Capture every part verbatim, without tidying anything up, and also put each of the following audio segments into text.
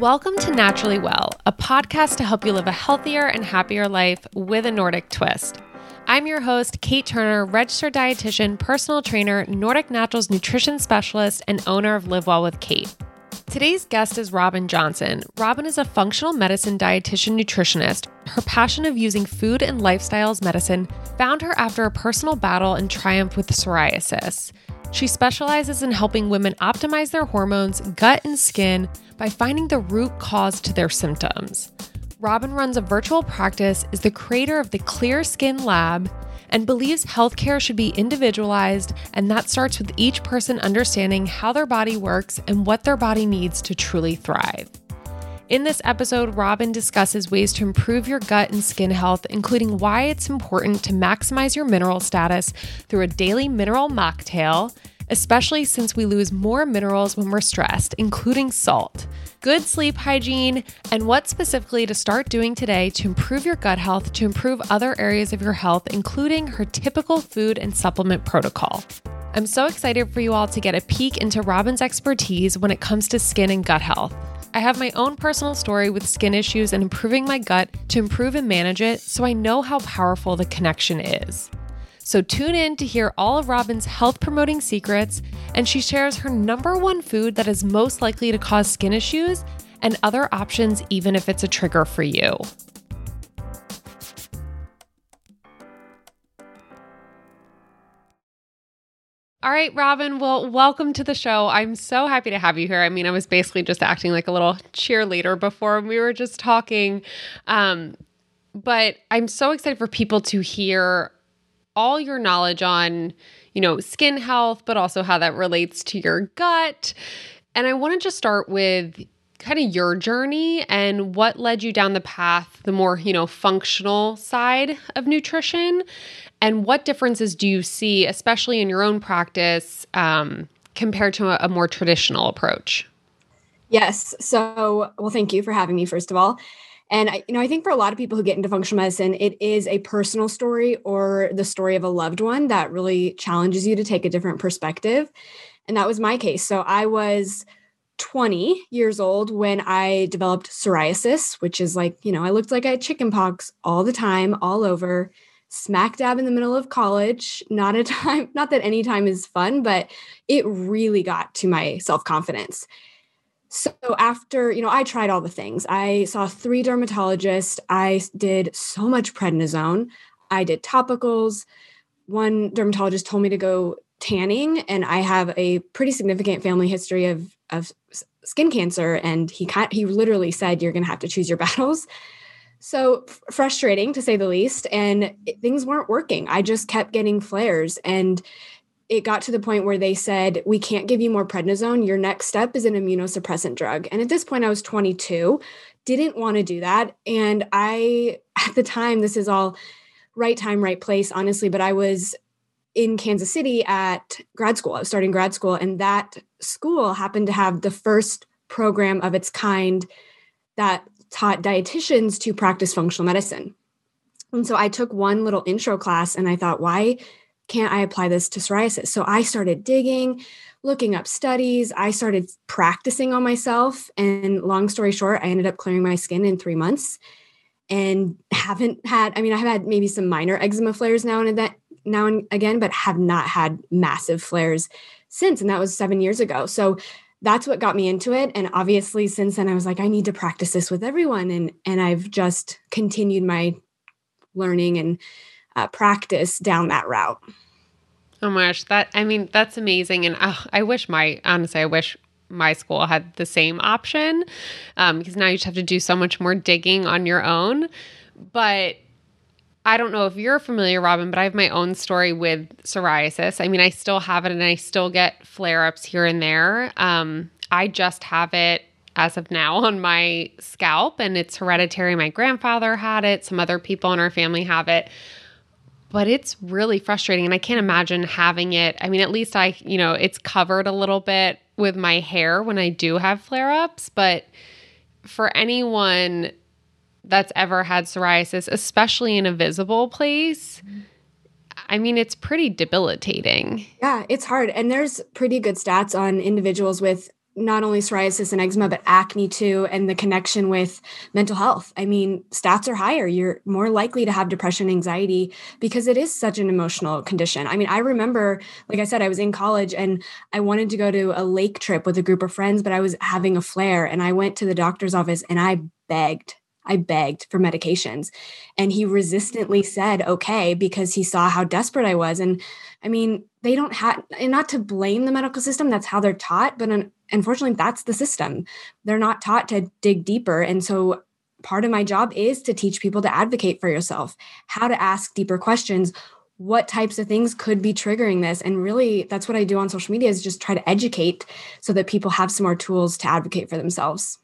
Welcome to Naturally Well, a podcast to help you live a healthier and happier life with a Nordic twist. I'm your host, Kate Turner, registered dietitian, personal trainer, Nordic Naturals nutrition specialist, and owner of Live Well with Kate. Today's guest is Robin Johnson. Robin is a functional medicine dietitian nutritionist. Her passion of using food and lifestyle as medicine found her after a personal battle and triumph with psoriasis. She specializes in helping women optimize their hormones, gut, and skin by finding the root cause to their symptoms. Robin runs a virtual practice, is the creator of the Clear Skin Lab, and believes healthcare should be individualized, and that starts with each person understanding how their body works and what their body needs to truly thrive. In this episode, Robin discusses ways to improve your gut and skin health, including why it's important to maximize your mineral status through a daily mineral mocktail, especially since we lose more minerals when we're stressed, including salt, good sleep hygiene, and what specifically to start doing today to improve your gut health, to improve other areas of your health, including her typical food and supplement protocol. I'm so excited for you all to get a peek into Robin's expertise when it comes to skin and gut health. I have my own personal story with skin issues and improving my gut to improve and manage it, so I know how powerful the connection is. So tune in to hear all of Robin's health-promoting secrets, and she shares her number one food that is most likely to cause skin issues and other options, even if it's a trigger for you. All right, Robin, well, welcome to the show. I'm so happy to have you here. I mean, I was basically just acting like a little cheerleader before we were just talking. Um, but I'm so excited for people to hear all your knowledge on, you know, skin health, but also how that relates to your gut. And I want to just start with kind of your journey and what led you down the path, the more, you know, functional side of nutrition, and what differences do you see, especially in your own practice, um, compared to a, a more traditional approach? Yes. So, well, thank you for having me, first of all. And I, you know, I think for a lot of people who get into functional medicine, it is a personal story or the story of a loved one that really challenges you to take a different perspective. And that was my case. So I was twenty years old when I developed psoriasis, which is like, you know, I looked like I had chicken pox all the time, all over, smack dab in the middle of college. Not a time, not that any time is fun, but it really got to my self-confidence. So after, you know, I tried all the things. I saw three dermatologists. I did so much prednisone. I did topicals. One dermatologist told me to go tanning, and I have a pretty significant family history of, of skin cancer. And he can't, he literally said, you're going to have to choose your battles. So f- frustrating to say the least. And it, things weren't working. I just kept getting flares, and it got to the point where they said, we can't give you more prednisone. Your next step is an immunosuppressant drug. And at this point I was twenty-two, didn't want to do that. And I, at the time, this is all right time, right place, honestly, but I was in Kansas City at grad school. I was starting grad school, and that school happened to have the first program of its kind that taught dietitians to practice functional medicine. And so I took one little intro class and I thought, why can't I apply this to psoriasis? So I started digging, looking up studies. I started practicing on myself. And long story short, I ended up clearing my skin in three months and haven't had, I mean, I've had maybe some minor eczema flares now and then, now and again, but have not had massive flares since. And that was seven years ago. So that's what got me into it. And obviously since then I was like, I need to practice this with everyone. And, and I've just continued my learning and Uh, practice down that route. Oh my gosh, that I mean, that's amazing. And uh, I wish my, honestly, I wish my school had the same option, um, because now you just have to do so much more digging on your own. But I don't know if you're familiar, Robin, but I have my own story with psoriasis. I mean, I still have it and I still get flare-ups here and there. Um, I just have it as of now on my scalp, and it's hereditary. My grandfather had it. Some other people in our family have it. But it's really frustrating, and I can't imagine having it. I mean, at least I, you know, it's covered a little bit with my hair when I do have flare-ups. But for anyone that's ever had psoriasis, especially in a visible place, I mean, it's pretty debilitating. Yeah, it's hard. And there's pretty good stats on individuals with not only psoriasis and eczema, but acne too, and the connection with mental health. I mean, stats are higher. You're more likely to have depression, anxiety, because it is such an emotional condition. I mean, I remember, like I said, I was in college and I wanted to go to a lake trip with a group of friends, but I was having a flare and I went to the doctor's office and I begged. I begged for medications. And he resistantly said, okay, because he saw how desperate I was. And I mean, they don't have, and not to blame the medical system, that's how they're taught. But un- unfortunately, that's the system. They're not taught to dig deeper. And so part of my job is to teach people to advocate for yourself, how to ask deeper questions, what types of things could be triggering this. And really, that's what I do on social media, is just try to educate so that people have some more tools to advocate for themselves.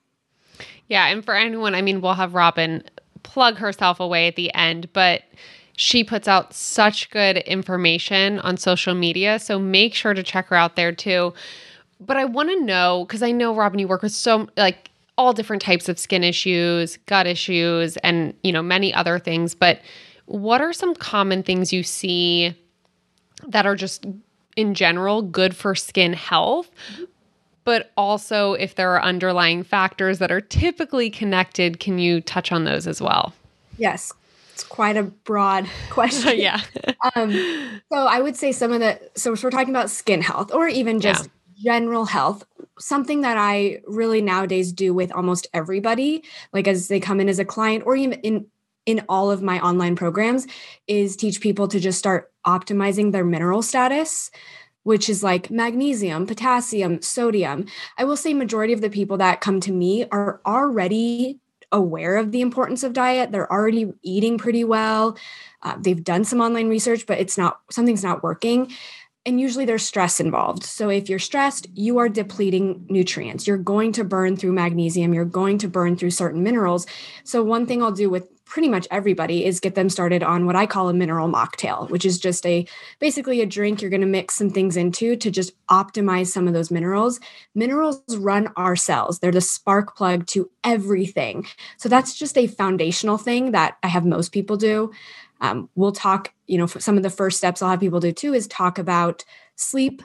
Yeah. And for anyone, I mean, we'll have Robin plug herself away at the end, but she puts out such good information on social media. So make sure to check her out there too. But I want to know, because I know, Robin, you work with so like all different types of skin issues, gut issues, and, you know, many other things. But what are some common things you see that are just in general good for skin health? But also, if there are underlying factors that are typically connected, can you touch on those as well? Yes. It's quite a broad question. yeah. um, so I would say some of the, so if we're talking about skin health or even just yeah. general health, something that I really nowadays do with almost everybody, like as they come in as a client or even in, in all of my online programs, is teach people to just start optimizing their mineral status, which is like magnesium, potassium, sodium. I will say majority of the people that come to me are already aware of the importance of diet. They're already eating pretty well. Uh, they've done some online research, but it's not, something's not working. And usually there's stress involved. So if you're stressed, you are depleting nutrients. You're going to burn through magnesium. You're going to burn through certain minerals. So one thing I'll do with pretty much everybody is get them started on what I call a mineral mocktail, which is just a, basically a drink you're going to mix some things into to just optimize some of those minerals. Minerals run our cells. They're the spark plug to everything. So that's just a foundational thing that I have most people do. Um, we'll talk, you know, some of the first steps I'll have people do too is talk about sleep,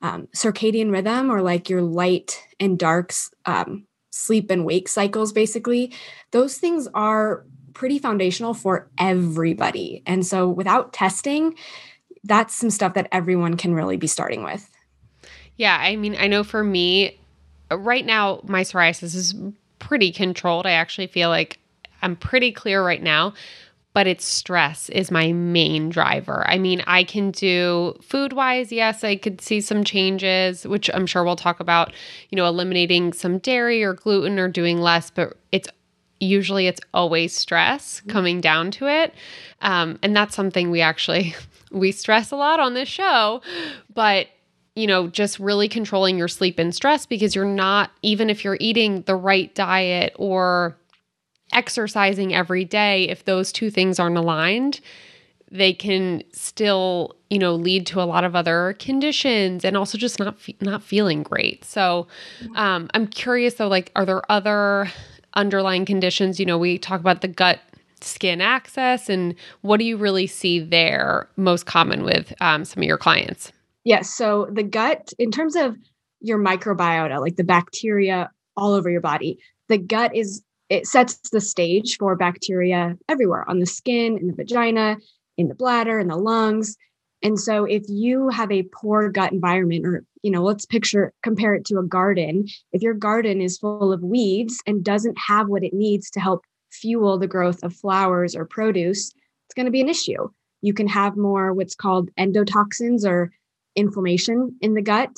um, circadian rhythm, or like your light and dark um, sleep and wake cycles, basically. Those things are pretty foundational for everybody. And so without testing, that's some stuff that everyone can really be starting with. Yeah. I mean, I know for me right now, my psoriasis is pretty controlled. I actually feel like I'm pretty clear right now, but it's stress is my main driver. I mean, I can do food-wise, yes, I could see some changes, which I'm sure we'll talk about, you know, eliminating some dairy or gluten or doing less, but it's usually it's always stress coming down to it. Um, and that's something we actually, we stress a lot on this show, but you know, just really controlling your sleep and stress, because you're not, even if you're eating the right diet or exercising every day, if those two things aren't aligned, they can still, you know, lead to a lot of other conditions and also just not, fe- not feeling great. So um, I'm curious though, like, are there other underlying conditions? You know, we talk about the gut skin axis, and what do you really see there most common with um, some of your clients? Yes. So the gut, in terms of your microbiota, like the bacteria all over your body, the gut is, it sets the stage for bacteria everywhere on the skin, in the vagina, in the bladder, in the lungs. And so if you have a poor gut environment, or, you know, let's picture, compare it to a garden. If your garden is full of weeds and doesn't have what it needs to help fuel the growth of flowers or produce, it's going to be an issue. You can have more what's called endotoxins or inflammation in the gut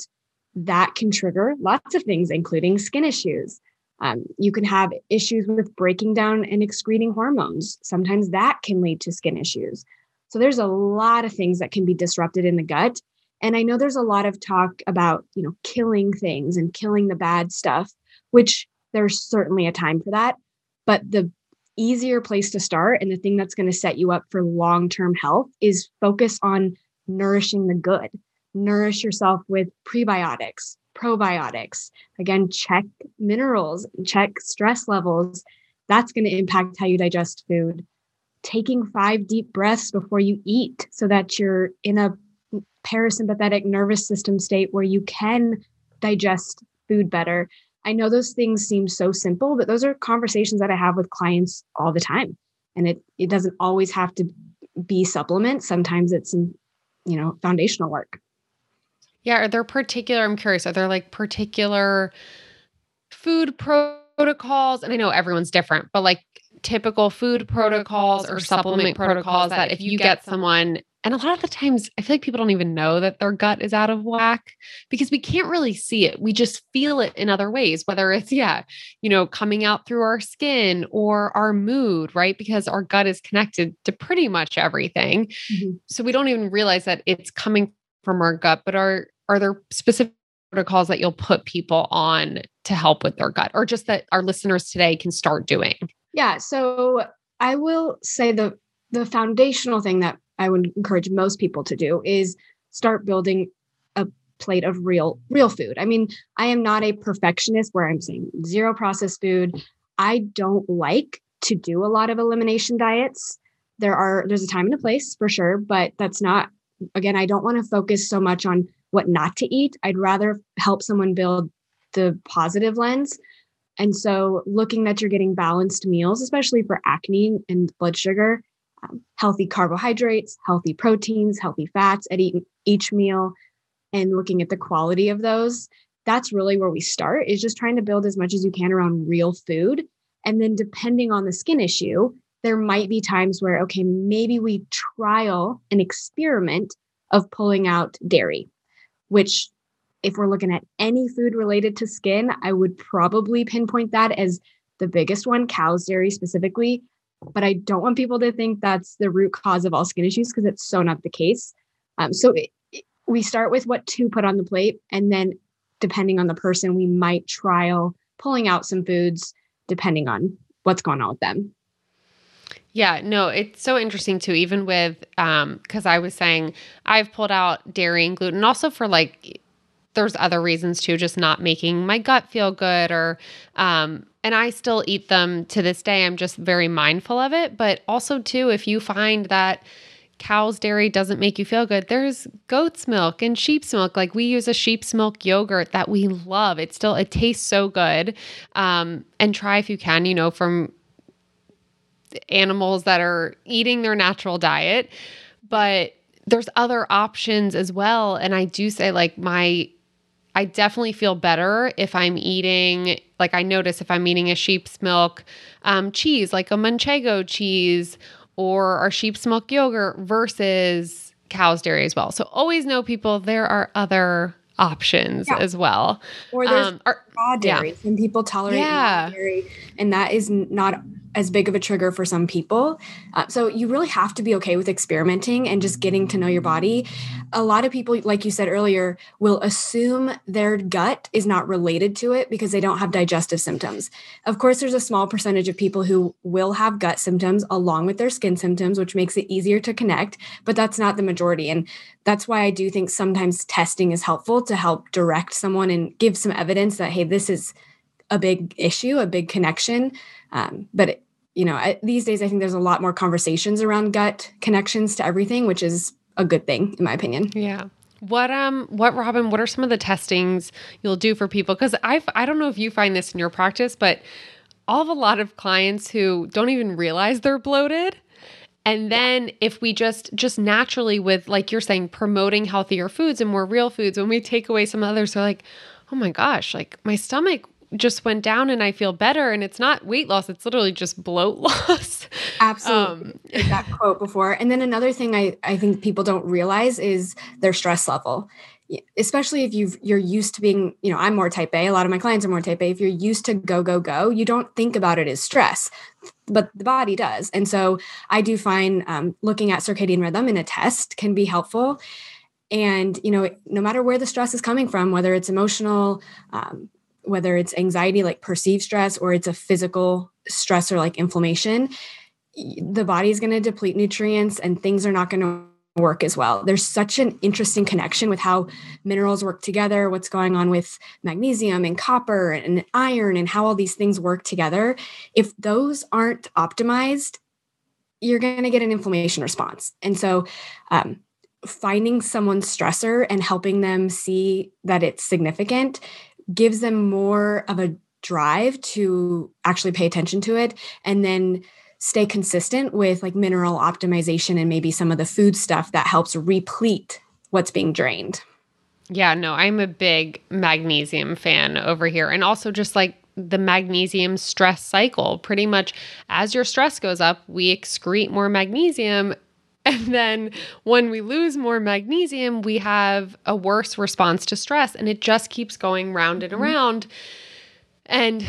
that can trigger lots of things, including skin issues. Um, you can have issues with breaking down and excreting hormones. Sometimes that can lead to skin issues. So there's a lot of things that can be disrupted in the gut. And I know there's a lot of talk about, you know, killing things and killing the bad stuff, which there's certainly a time for that. But the easier place to start and the thing that's going to set you up for long-term health is focus on nourishing the good. Nourish yourself with prebiotics, probiotics. Again, check minerals, check stress levels. That's going to impact how you digest food. Taking five deep breaths before you eat so that you're in a parasympathetic nervous system state where you can digest food better. I know those things seem so simple, but those are conversations that I have with clients all the time. And it it doesn't always have to be supplements. Sometimes it's some, you know, foundational work. Yeah. Are there particular, I'm curious, are there like particular food protocols? And I know everyone's different, but like typical food protocols or supplement protocols that if you get someone, and a lot of the times I feel like people don't even know that their gut is out of whack because we can't really see it. We just feel it in other ways, whether it's, yeah, you know, coming out through our skin or our mood, right? Because our gut is connected to pretty much everything. Mm-hmm. So we don't even realize that it's coming from our gut, but are, are there specific protocols that you'll put people on to help with their gut or just that our listeners today can start doing? Yeah. So I will say the, the foundational thing that I would encourage most people to do is start building a plate of real, real food. I mean, I am not a perfectionist where I'm saying zero processed food. I don't like to do a lot of elimination diets. There are, there's a time and a place for sure, but that's not, again, I don't want to focus so much on what not to eat. I'd rather help someone build the positive lens. And so looking that you're getting balanced meals, especially for acne and blood sugar, um, healthy carbohydrates, healthy proteins, healthy fats at eat, each meal, and looking at the quality of those, that's really where we start, is just trying to build as much as you can around real food. And then depending on the skin issue, there might be times where, okay, maybe we trial an experiment of pulling out dairy, which if we're looking at any food related to skin, I would probably pinpoint that as the biggest one, cow's dairy specifically. But I don't want people to think that's the root cause of all skin issues because it's so not the case. Um, so it, it, we start with what to put on the plate. And then depending on the person, we might trial pulling out some foods depending on what's going on with them. Yeah, no, it's so interesting too, even with, um, cause I was saying I've pulled out dairy and gluten also for like, there's other reasons too, just not making my gut feel good or, um, and I still eat them to this day. I'm just very mindful of it. But also too, if you find that cow's dairy doesn't make you feel good, there's goat's milk and sheep's milk. Like we use a sheep's milk yogurt that we love. It's still, it tastes so good. Um, and try if you can, you know, from animals that are eating their natural diet, but there's other options as well. And I do say like my, I definitely feel better if I'm eating, like I notice if I'm eating a sheep's milk um, cheese, like a manchego cheese or our sheep's milk yogurt versus cow's dairy as well. So always know people, there are other options yeah. as well. Or there's um, or, raw dairy. Yeah. Some people tolerate yeah. raw dairy and that is not as big of a trigger for some people. Uh, so you really have to be okay with experimenting and just getting to know your body. A lot of people, like you said earlier, will assume their gut is not related to it because they don't have digestive symptoms. Of course, there's a small percentage of people who will have gut symptoms along with their skin symptoms, which makes it easier to connect, but that's not the majority. And that's why I do think sometimes testing is helpful to help direct someone and give some evidence that, hey, this is a big issue, a big connection. Um, but, it, you know, I, these days, I think there's a lot more conversations around gut connections to everything, which is a good thing, in my opinion. Yeah. What, um, what, Robin, what are some of the testings you'll do for people? Cause I've, I don't know if you find this in your practice, but I'll have a lot of clients who don't even realize they're bloated. And then yeah. if we just, just naturally with, like you're saying, promoting healthier foods and more real foods, when we take away some others, they're like, oh my gosh, like my stomach just went down and I feel better. And it's not weight loss. It's literally just bloat loss. Absolutely. Um, that quote before. And then another thing I, I think people don't realize is their stress level, especially if you've, you're used to being, you know, I'm more type A, a lot of my clients are more type A. If you're used to go, go, go, you don't think about it as stress, but the body does. And so I do find um, looking at circadian rhythm in a test can be helpful. And, you know, no matter where the stress is coming from, whether it's emotional, um, whether it's anxiety, like perceived stress, or it's a physical stressor like inflammation, the body is going to deplete nutrients and things are not going to work as well. There's such an interesting connection with how minerals work together, what's going on with magnesium and copper and iron and how all these things work together. If those aren't optimized, you're going to get an inflammation response. And so, um, finding someone's stressor and helping them see that it's significant gives them more of a drive to actually pay attention to it, and then stay consistent with like mineral optimization and maybe some of the food stuff that helps replete what's being drained. Yeah, no, I'm a big magnesium fan over here. And also just like the magnesium stress cycle, pretty much as your stress goes up, we excrete more magnesium. And then when we lose more magnesium, we have a worse response to stress, and it just keeps going round and around. And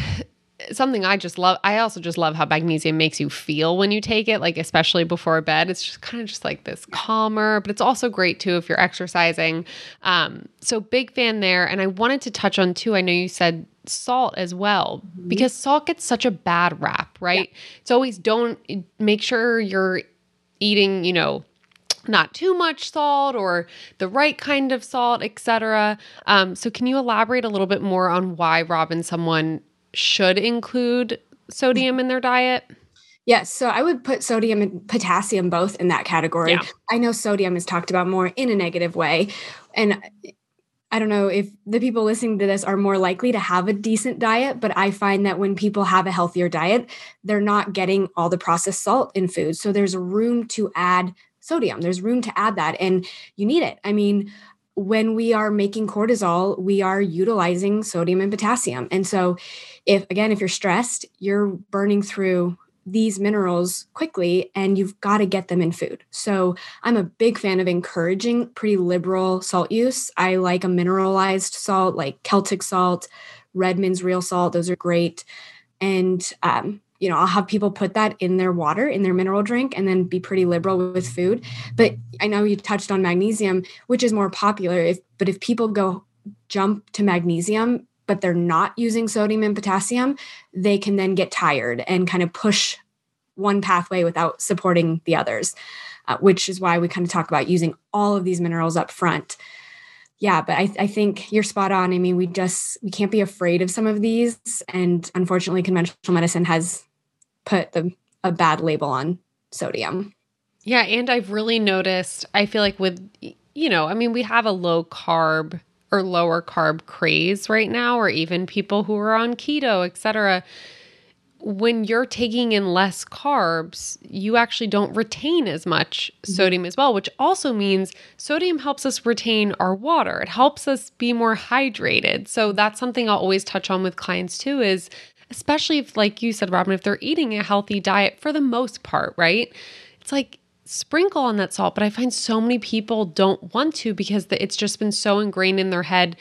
something I just love, I also just love how magnesium makes you feel when you take it, like especially before bed. It's just kind of just like this calmer, but it's also great too if you're exercising. Um, so big fan there. And I wanted to touch on too, I know you said salt as well, mm-hmm. because salt gets such a bad rap, right? Yeah. It's always don't make sure you're eating, you know, not too much salt or the right kind of salt, et cetera. Um, so can you elaborate a little bit more on why, Robin, someone should include sodium in their diet? Yes. So I would put sodium and potassium both in that category. Yeah. I know sodium is talked about more in a negative way. And I don't know if the people listening to this are more likely to have a decent diet, but I find that when people have a healthier diet, they're not getting all the processed salt in food. So there's room to add sodium. There's room to add that, and you need it. I mean, when we are making cortisol, we are utilizing sodium and potassium. And so if, again, if you're stressed, you're burning through these minerals quickly, and you've got to get them in food. So I'm a big fan of encouraging pretty liberal salt use. I like a mineralized salt, like Celtic salt, Redmond's real salt. Those are great. And, um, you know, I'll have people put that in their water, in their mineral drink, and then be pretty liberal with food. But I know you touched on magnesium, which is more popular. If, but if people go jump to magnesium, but they're not using sodium and potassium, they can then get tired and kind of push one pathway without supporting the others, uh, which is why we kind of talk about using all of these minerals up front. Yeah, but I, I think you're spot on. I mean, we just, we can't be afraid of some of these. And unfortunately, conventional medicine has put the, a bad label on sodium. Yeah. And I've really noticed, I feel like with, you know, I mean, we have a low carb or lower carb craze right now, or even people who are on keto, et cetera. When you're taking in less carbs, you actually don't retain as much mm-hmm. sodium as well, which also means sodium helps us retain our water. It helps us be more hydrated. So that's something I'll always touch on with clients too, is especially if, like you said, Robin, if they're eating a healthy diet for the most part, right? It's like sprinkle on that salt, but I find so many people don't want to because it's just been so ingrained in their head.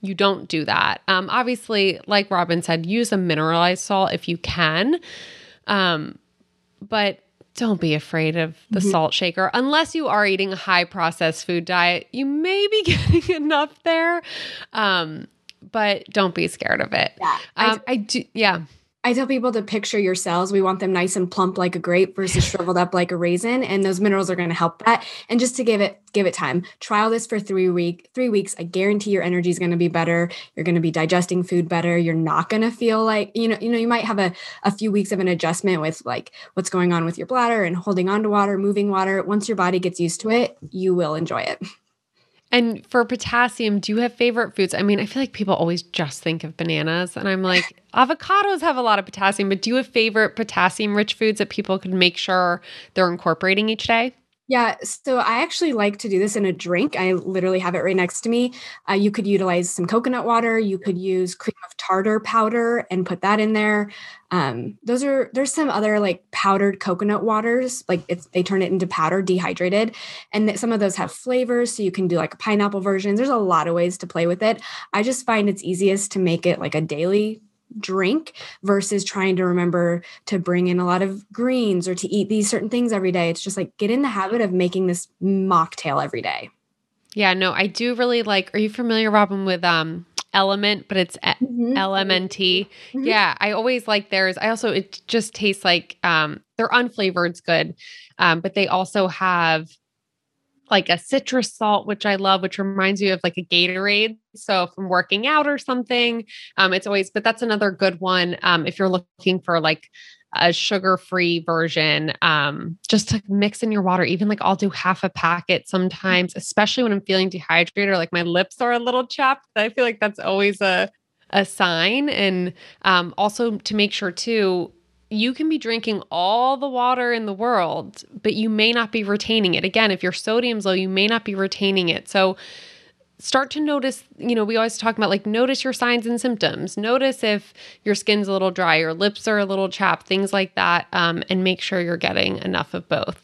You don't do that. Um, obviously, like Robin said, use a mineralized salt if you can, um, but don't be afraid of the mm-hmm. salt shaker. Unless you are eating a high processed food diet, you may be getting enough there, um, but don't be scared of it. Yeah, I, um, I do. Yeah. I tell people to picture your cells. We want them nice and plump like a grape versus shriveled up like a raisin. And those minerals are going to help that. And just to give it, give it time, trial this for three week, three weeks. I guarantee your energy is going to be better. You're going to be digesting food better. You're not going to feel like, you know, you know, you might have a, a few weeks of an adjustment with like what's going on with your bladder and holding on to water, moving water. Once your body gets used to it, you will enjoy it. And for potassium, do you have favorite foods? I mean, I feel like people always just think of bananas, and I'm like, avocados have a lot of potassium, but do you have favorite potassium-rich foods that people can make sure they're incorporating each day? Yeah, so I actually like to do this in a drink. I literally have it right next to me. Uh, you could utilize some coconut water. You could use cream of tartar powder and put that in there. Um, those are there's some other like powdered coconut waters. Like it's, they turn it into powder, dehydrated, and th- some of those have flavors. So you can do like a pineapple version. There's a lot of ways to play with it. I just find it's easiest to make it like a daily drink versus trying to remember to bring in a lot of greens or to eat these certain things every day. It's just like, get in the habit of making this mocktail every day. Yeah, no, I do really like, are you familiar, Robin, with um, Element, but it's mm-hmm. L M N T. Mm-hmm. Yeah. I always like theirs. I also, it just tastes like, um, they're unflavored. It's good. Um, but they also have like a citrus salt, which I love, which reminds you of like a Gatorade. So if I'm working out or something, um, it's always, but that's another good one. Um, if you're looking for like a sugar-free version, um, just to mix in your water, even like I'll do half a packet sometimes, especially when I'm feeling dehydrated or like my lips are a little chapped. I feel like that's always a, a sign. And um, also to make sure too, you can be drinking all the water in the world, but you may not be retaining it. Again, if your sodium's low, you may not be retaining it. So start to notice, you know, we always talk about like, notice your signs and symptoms. Notice if your skin's a little dry, your lips are a little chapped, things like that, um, and make sure you're getting enough of both.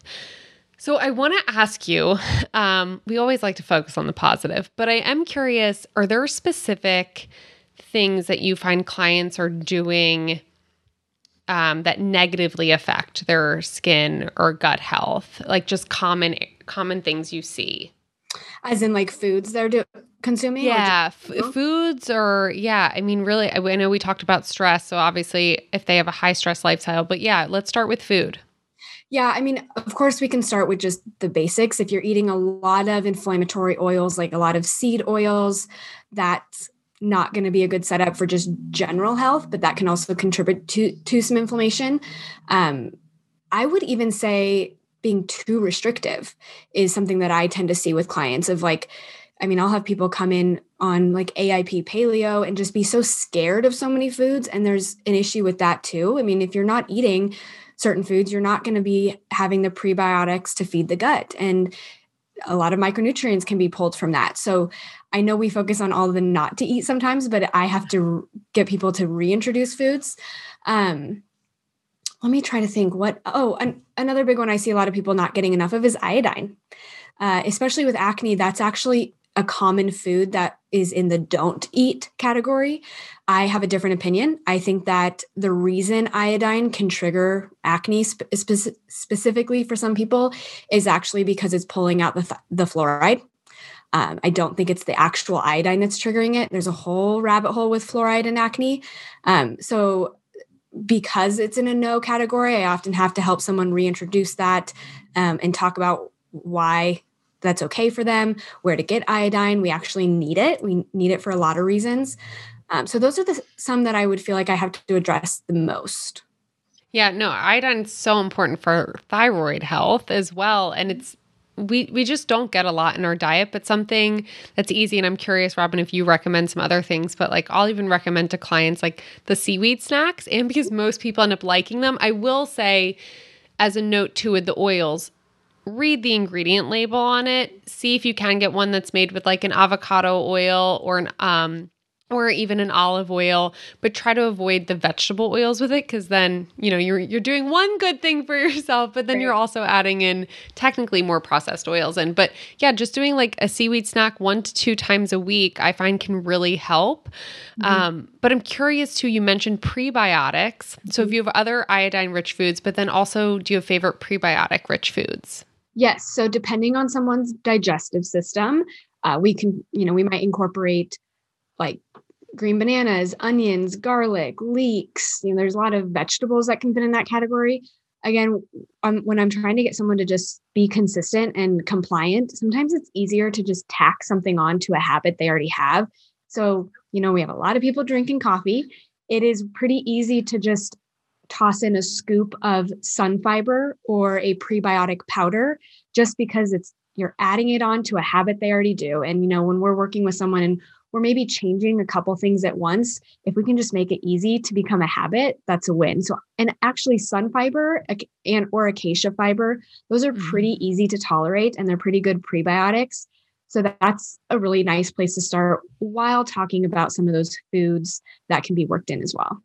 So I want to ask you, um, we always like to focus on the positive, but I am curious, are there specific things that you find clients are doing um, that negatively affect their skin or gut health? Like just common, common things you see. As in like foods they're do- consuming? Yeah, or do- f- foods or yeah, I mean really, I, I know we talked about stress. So obviously if they have a high stress lifestyle, but yeah, let's start with food. Yeah. I mean, of course we can start with just the basics. If you're eating a lot of inflammatory oils, like a lot of seed oils, that's not going to be a good setup for just general health, but that can also contribute to, to some inflammation. Um, I would even say being too restrictive is something that I tend to see with clients of like, I mean, I'll have people come in on like A I P paleo and just be so scared of so many foods. And there's an issue with that too. I mean, if you're not eating certain foods, you're not going to be having the prebiotics to feed the gut. And a lot of micronutrients can be pulled from that. So I know we focus on all the not to eat sometimes, but I have to get people to reintroduce foods. Um, let me try to think what, oh, an, another big one I see a lot of people not getting enough of is iodine, uh, especially with acne. That's actually a common food that is in the don't eat category. I have a different opinion. I think that the reason iodine can trigger acne spe- spe- specifically for some people is actually because it's pulling out the, th- the fluoride. Um, I don't think it's the actual iodine that's triggering it. There's a whole rabbit hole with fluoride and acne. Um, so because it's in a no category, I often have to help someone reintroduce that um, and talk about why that's okay for them, where to get iodine. We actually need it. We need it for a lot of reasons. Um, so those are the some that I would feel like I have to address the most. Yeah, no, iodine is so important for thyroid health as well. And it's, we, we just don't get a lot in our diet, but something that's easy. And I'm curious, Robin, if you recommend some other things, but like I'll even recommend to clients like the seaweed snacks. And because most people end up liking them, I will say as a note too with the oils, read the ingredient label on it. See if you can get one that's made with like an avocado oil or an um or even an olive oil, but try to avoid the vegetable oils with it because then, you know, you're you're doing one good thing for yourself, but then right. You're also adding in technically more processed oils in. But yeah, just doing like a seaweed snack one to two times a week, I find can really help. Mm-hmm. Um, but I'm curious too, you mentioned prebiotics. Mm-hmm. So if you have other iodine-rich foods, but then also do you have favorite prebiotic-rich foods? Yes. So depending on someone's digestive system, uh, we can, you know, we might incorporate like green bananas, onions, garlic, leeks. You know, there's a lot of vegetables that can fit in that category. Again, um, when I'm trying to get someone to just be consistent and compliant, sometimes it's easier to just tack something on to a habit they already have. So, you know, we have a lot of people drinking coffee. It is pretty easy to just toss in a scoop of sun fiber or a prebiotic powder, just because it's, you're adding it on to a habit they already do. And, you know, when we're working with someone and we're maybe changing a couple things at once, if we can just make it easy to become a habit, that's a win. So, and actually sun fiber and or acacia fiber, those are pretty easy to tolerate and they're pretty good prebiotics. So that's a really nice place to start while talking about some of those foods that can be worked in as well.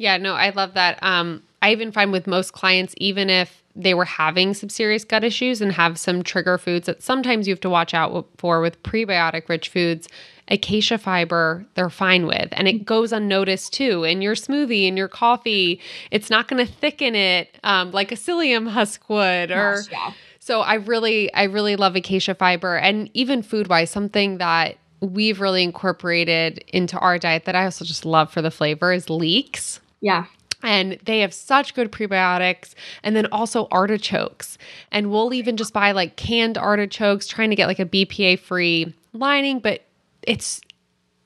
Yeah, no, I love that. Um, I even find with most clients, even if they were having some serious gut issues and have some trigger foods that sometimes you have to watch out for with prebiotic rich foods, acacia fiber, they're fine with. And it goes unnoticed too in your smoothie, in your coffee. It's not going to thicken it um, like a psyllium husk would. Or Gosh, yeah. So I really, I really love acacia fiber. And even food-wise, something that we've really incorporated into our diet that I also just love for the flavor is leeks. Yeah. And they have such good prebiotics, and then also artichokes. And we'll even just buy like canned artichokes, trying to get like a B P A-free lining. But it's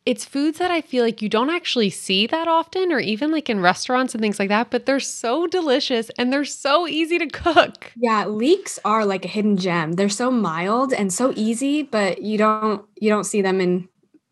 it's foods that I feel like you don't actually see that often, or even like in restaurants and things like that. But they're so delicious and they're so easy to cook. Yeah, leeks are like a hidden gem. They're so mild and so easy, but you don't you don't see them in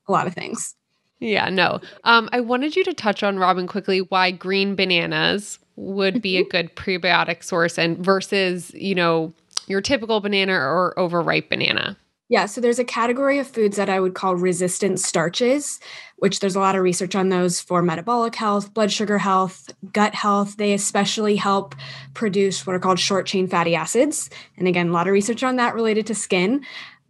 a lot of things. Yeah, no. Um, I wanted you to touch on, Robin, quickly why green bananas would be a good prebiotic source and versus, you know, your typical banana or overripe banana. Yeah. So there's a category of foods that I would call resistant starches, which there's a lot of research on those for metabolic health, blood sugar health, gut health. They especially help produce what are called short chain fatty acids. And again, a lot of research on that related to skin.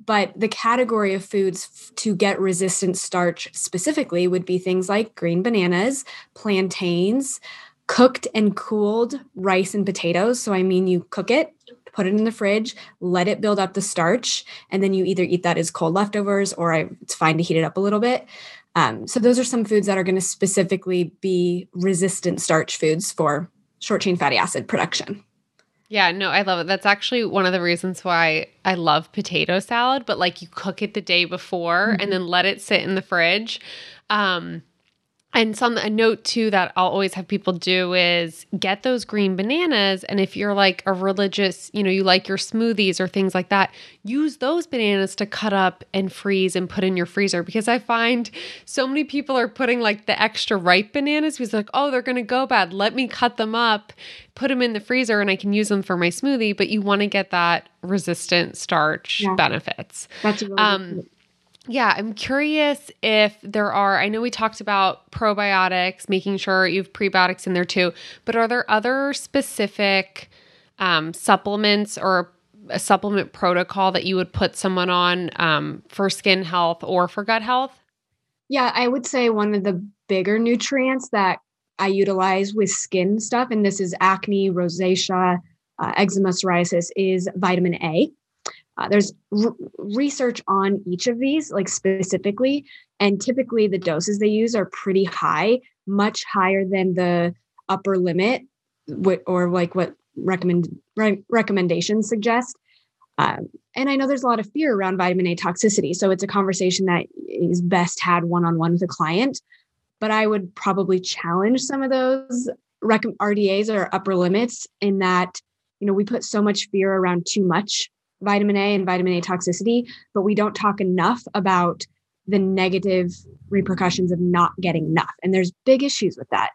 But the category of foods to get resistant starch specifically would be things like green bananas, plantains, cooked and cooled rice and potatoes. So I mean, you cook it, put it in the fridge, let it build up the starch, and then you either eat that as cold leftovers or I, it's fine to heat it up a little bit. Um, so those are some foods that are going to specifically be resistant starch foods for short chain fatty acid production. Yeah, no, I love it. That's actually one of the reasons why I love potato salad, but like you cook it the day before mm-hmm. and then let it sit in the fridge. Um, and some a note too that I'll always have people do is get those green bananas. And if you're like a religious, you know, you like your smoothies or things like that, use those bananas to cut up and freeze and put in your freezer. Because I find so many people are putting like the extra ripe bananas because like, oh, they're going to go bad. Let me cut them up, put them in the freezer, and I can use them for my smoothie. But you want to get that resistant starch yeah. benefits. That's really um, good. Yeah, I'm curious if there are, I know we talked about probiotics, making sure you have prebiotics in there too, but are there other specific um, supplements or a supplement protocol that you would put someone on um, for skin health or for gut health? Yeah, I would say one of the bigger nutrients that I utilize with skin stuff, and this is acne, rosacea, uh, eczema, psoriasis, is vitamin A. Uh, there's r- research on each of these, like specifically, and typically the doses they use are pretty high, much higher than the upper limit wh- or like what recommend re- recommendations suggest. Um, and I know there's a lot of fear around vitamin A toxicity. So it's a conversation that is best had one-on-one with a client, but I would probably challenge some of those rec- R D As or upper limits in that, you know, we put so much fear around too much vitamin A and vitamin A toxicity, but we don't talk enough about the negative repercussions of not getting enough. And there's big issues with that,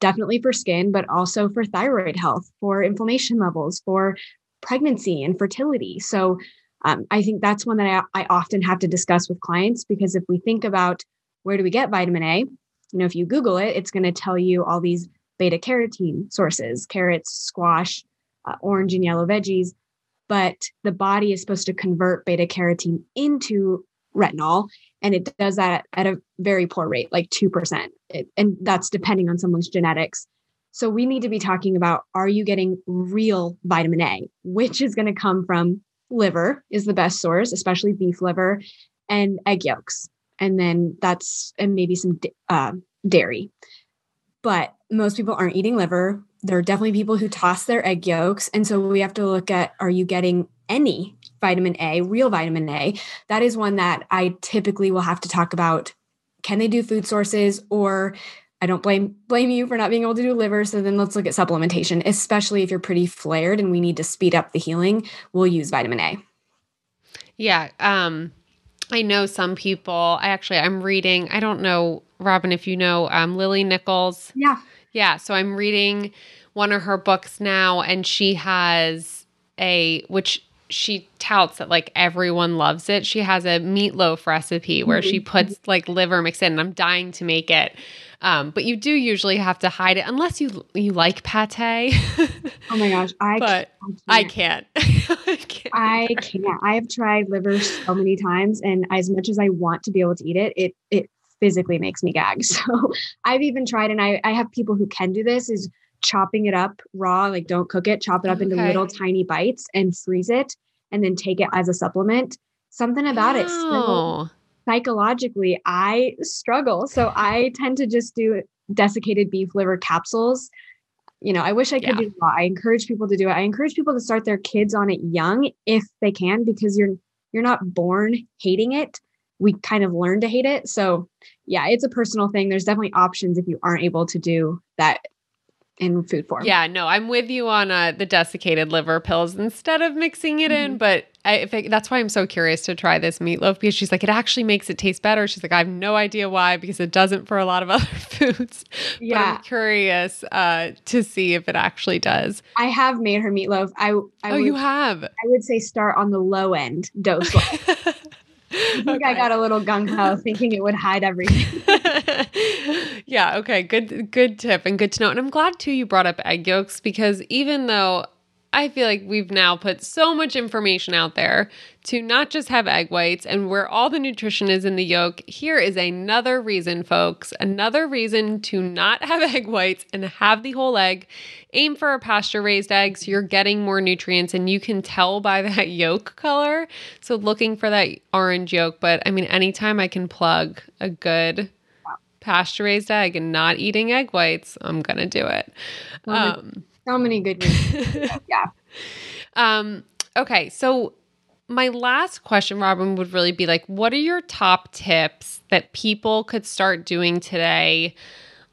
definitely for skin, but also for thyroid health, for inflammation levels, for pregnancy and fertility. So um, I think that's one that I, I often have to discuss with clients, because if we think about where do we get vitamin A, you know, if you Google it, it's going to tell you all these beta carotene sources, carrots, squash, uh, orange and yellow veggies. But the body is supposed to convert beta carotene into retinol, and it does that at a very poor rate, like two percent. It, and that's depending on someone's genetics. So we need to be talking about, are you getting real vitamin A, which is going to come from liver is the best source, especially beef liver and egg yolks. And then that's, and maybe some uh, dairy. But most people aren't eating liver. There are definitely people who toss their egg yolks. And so we have to look at, are you getting any vitamin A, real vitamin A? That is one that I typically will have to talk about. Can they do food sources? Or I don't blame blame you for not being able to do liver. So then let's look at supplementation, especially if you're pretty flared and we need to speed up the healing, we'll use vitamin A. Yeah. Um, I know some people, I actually, I'm reading, I don't know, Robin, if you know, um, Lily Nichols. Yeah. Yeah. So I'm reading one of her books now, and she has a, which she touts that like everyone loves it. She has a meatloaf recipe where she puts like liver mix in, and I'm dying to make it. Um, but you do usually have to hide it unless you, you like pate. Oh my gosh. I but can't. I can't. I can't. I can't. I have tried liver so many times, and as much as I want to be able to eat it, it, it, physically makes me gag. So I've even tried, and I, I have people who can do this, is chopping it up raw, like don't cook it, chop it up okay. into little tiny bites and freeze it and then take it as a supplement. Something about oh. it. Still, psychologically, I struggle. So I tend to just do desiccated beef liver capsules. You know, I wish I could yeah. do raw. I encourage people to do it. I encourage people to start their kids on it young if they can, because you're, you're not born hating it. We kind of learn to hate it. So yeah, it's a personal thing. There's definitely options if you aren't able to do that in food form. Yeah, no, I'm with you on uh, the desiccated liver pills instead of mixing it mm-hmm. in. But I, if it, that's why I'm so curious to try this meatloaf, because she's like, it actually makes it taste better. She's like, I have no idea why, because it doesn't for a lot of other foods. Yeah. But I'm curious uh, to see if it actually does. I have made her meatloaf. I, I oh, would, you have? I would say start on the low end dose. I think okay. I got a little gung-ho thinking it would hide everything. Yeah. Okay. Good, good tip and good to know. And I'm glad too you brought up egg yolks, because even though I feel like we've now put so much information out there to not just have egg whites and where all the nutrition is in the yolk, here is another reason, folks, another reason to not have egg whites and have the whole egg. Aim for a pasture-raised egg so you're getting more nutrients, and you can tell by that yolk color. So looking for that orange yolk. But I mean, anytime I can plug a good pasture-raised egg and not eating egg whites, I'm going to do it. Um So many good reasons. Yeah. Um, okay. So my last question, Robin, would really be like, what are your top tips that people could start doing today?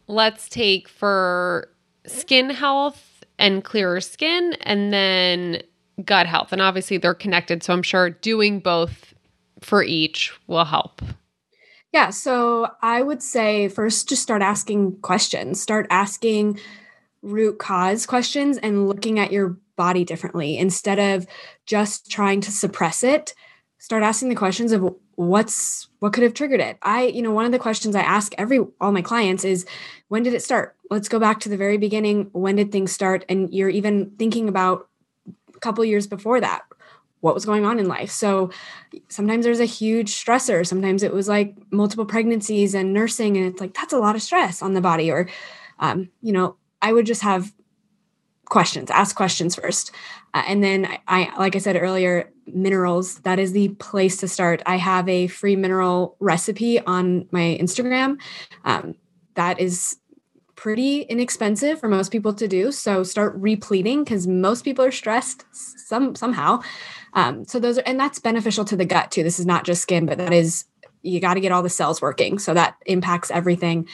Let's take for skin health and clearer skin, and then gut health. And obviously they're connected, so I'm sure doing both for each will help. Yeah. So I would say first, just start asking questions. Start asking root cause questions and looking at your body differently. Instead of just trying to suppress it, start asking the questions of what's, what could have triggered it? I, you know, one of the questions I ask every, all my clients is, when did it start? Let's go back to the very beginning. When did things start? And you're even thinking about a couple of years before that, what was going on in life. So sometimes there's a huge stressor. Sometimes it was like multiple pregnancies and nursing. And it's like, that's a lot of stress on the body. Or, um, you know, I would just have questions, ask questions first. Uh, and then I, I, like I said earlier, minerals, that is the place to start. I have a free mineral recipe on my Instagram. Um, that is pretty inexpensive for most people to do. So start repleting, because most people are stressed some somehow. Um, so those are, and that's beneficial to the gut too. This is not just skin, but that is, you got to get all the cells working. So that impacts everything.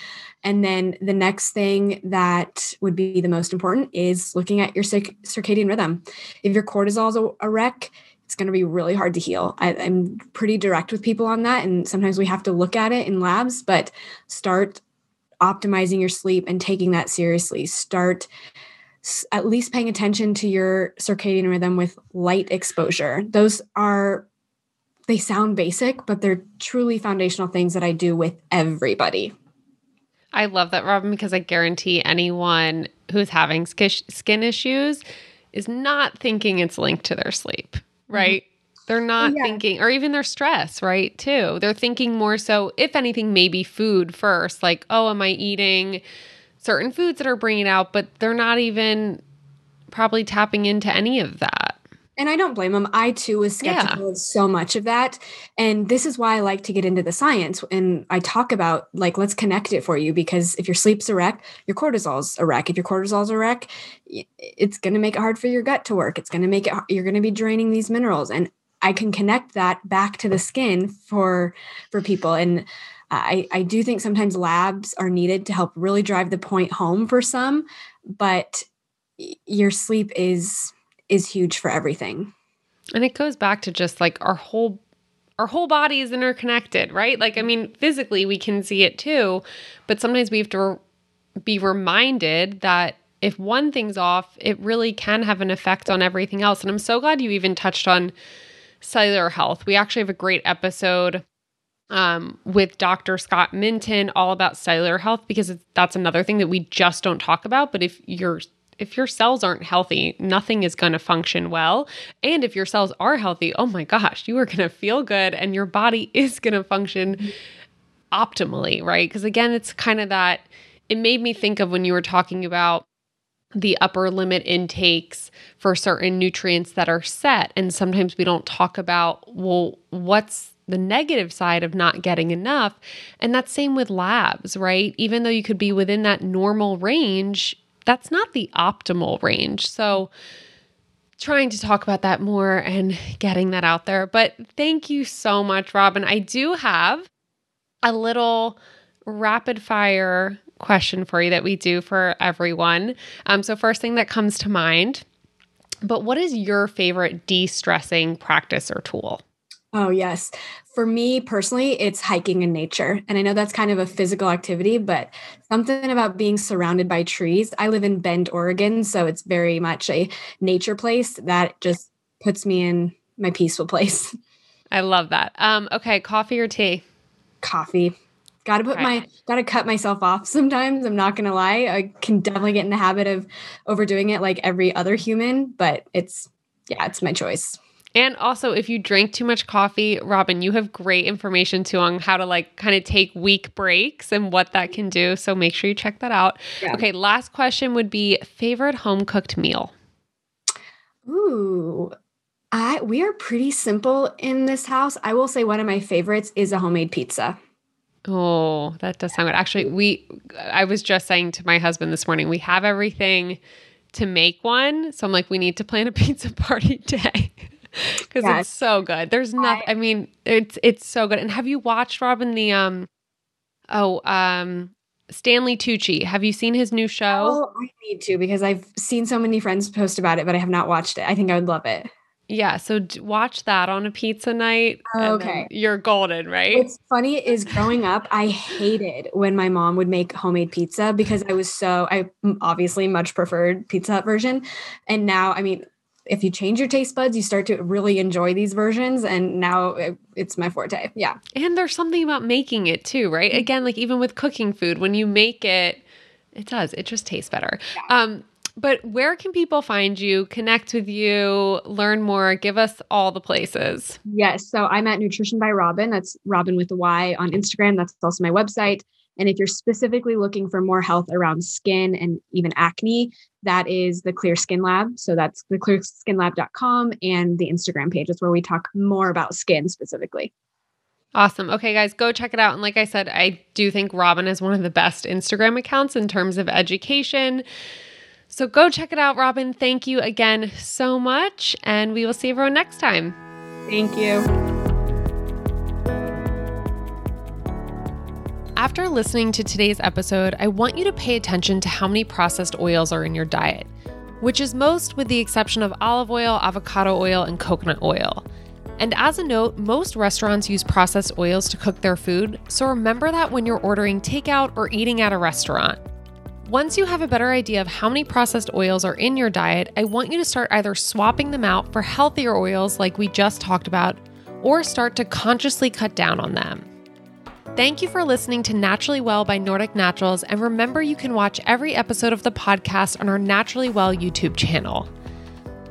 And then the next thing that would be the most important is looking at your circadian rhythm. If your cortisol is a, a wreck, it's going to be really hard to heal. I, I'm pretty direct with people on that. And sometimes we have to look at it in labs, but start optimizing your sleep and taking that seriously. Start at least paying attention to your circadian rhythm with light exposure. Those are, they sound basic, but they're truly foundational things that I do with everybody. I love that, Robin, because I guarantee anyone who's having sk- skin issues is not thinking it's linked to their sleep, right? Mm-hmm. They're not yeah. thinking, or even their stress, right, too. They're thinking more so, if anything, maybe food first, like, oh, am I eating certain foods that are bringing it out? But they're not even probably tapping into any of that. And I don't blame them. I too was skeptical yeah. of so much of that. And this is why I like to get into the science. And I talk about, like, let's connect it for you, because if your sleep's a wreck, your cortisol's a wreck. If your cortisol's a wreck, it's going to make it hard for your gut to work. It's going to make it, you're going to be draining these minerals. And I can connect that back to the skin for, for people. And I, I do think sometimes labs are needed to help really drive the point home for some, but your sleep is is huge for everything. And it goes back to just like our whole, our whole body is interconnected, right? Like, I mean, physically we can see it too, but sometimes we have to re- be reminded that if one thing's off, it really can have an effect on everything else. And I'm so glad you even touched on cellular health. We actually have a great episode um, with Doctor Scott Minton all about cellular health, because it's, that's another thing that we just don't talk about. But if you're If your cells aren't healthy, nothing is going to function well. And if your cells are healthy, oh my gosh, you are going to feel good and your body is going to function optimally, right? Because again, it's kind of that, it made me think of when you were talking about the upper limit intakes for certain nutrients that are set. And sometimes we don't talk about, well, what's the negative side of not getting enough? And that's same with labs, right? Even though you could be within that normal range, that's not the optimal range. So trying to talk about that more and getting that out there. But thank you so much, Robin. I do have a little rapid fire question for you that we do for everyone. Um, so first thing that comes to mind, but what is your favorite de-stressing practice or tool? Oh, yes. For me personally, it's hiking in nature. And I know that's kind of a physical activity, but something about being surrounded by trees. I live in Bend, Oregon, so it's very much a nature place that just puts me in my peaceful place. I love that. Um, okay. Coffee or tea? Coffee. Got to put right. my, got to cut myself off sometimes. I'm not going to lie. I can definitely get in the habit of overdoing it like every other human, but it's, yeah, it's my choice. And also, if you drink too much coffee, Robin, you have great information too on how to like kind of take week breaks and what that can do. So make sure you check that out. Yeah. Okay. Last question would be favorite home cooked meal. Ooh, I, we are pretty simple in this house. I will say one of my favorites is a homemade pizza. Oh, that does sound good. Actually, we, I was just saying to my husband this morning, we have everything to make one. So I'm like, we need to plan a pizza party day. Because yes. It's so good. There's nothing. I mean, it's it's so good. And have you watched, Robin, the um, oh um, Stanley Tucci? Have you seen his new show? Oh, I need to because I've seen so many friends post about it, but I have not watched it. I think I would love it. Yeah, so d- watch that on a pizza night. Oh, okay, you're golden, right? What's funny is growing up, I hated when my mom would make homemade pizza because I was so I obviously much preferred Pizza Hut version, and now I mean. If you change your taste buds, you start to really enjoy these versions. And now it's my forte. Yeah. And there's something about making it too, right? Again, like even with cooking food, when you make it, it does, it just tastes better. Yeah. Um, but where can people find you, connect with you, learn more, give us all the places? Yes. So I'm at Nutrition by Robin. That's Robin with a Y on Instagram. That's also my website. And if you're specifically looking for more health around skin and even acne, that is the Clear Skin Lab. So that's the clear skin lab dot com and the Instagram page is where we talk more about skin specifically. Awesome. Okay, guys, go check it out. And like I said, I do think Robin is one of the best Instagram accounts in terms of education. So go check it out, Robin. Thank you again so much. And we will see everyone next time. Thank you. After listening to today's episode, I want you to pay attention to how many processed oils are in your diet, which is most with the exception of olive oil, avocado oil, and coconut oil. And as a note, most restaurants use processed oils to cook their food, so remember that when you're ordering takeout or eating at a restaurant. Once you have a better idea of how many processed oils are in your diet, I want you to start either swapping them out for healthier oils like we just talked about, or start to consciously cut down on them. Thank you for listening to Naturally Well by Nordic Naturals, and remember you can watch every episode of the podcast on our Naturally Well YouTube channel.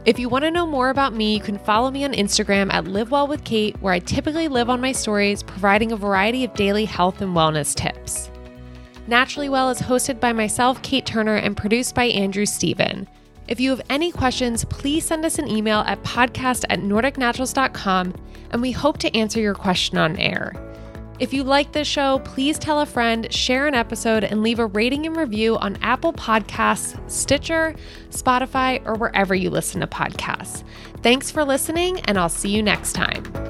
If you want to know more about me, you can follow me on Instagram at Live Well with Kate, where I typically live on my stories, providing a variety of daily health and wellness tips. Naturally Well is hosted by myself, Kate Turner, and produced by Andrew Stephen. If you have any questions, please send us an email at podcast at nordic naturals dot com, and we hope to answer your question on air. If you like this show, please tell a friend, share an episode, and leave a rating and review on Apple Podcasts, Stitcher, Spotify, or wherever you listen to podcasts. Thanks for listening, and I'll see you next time.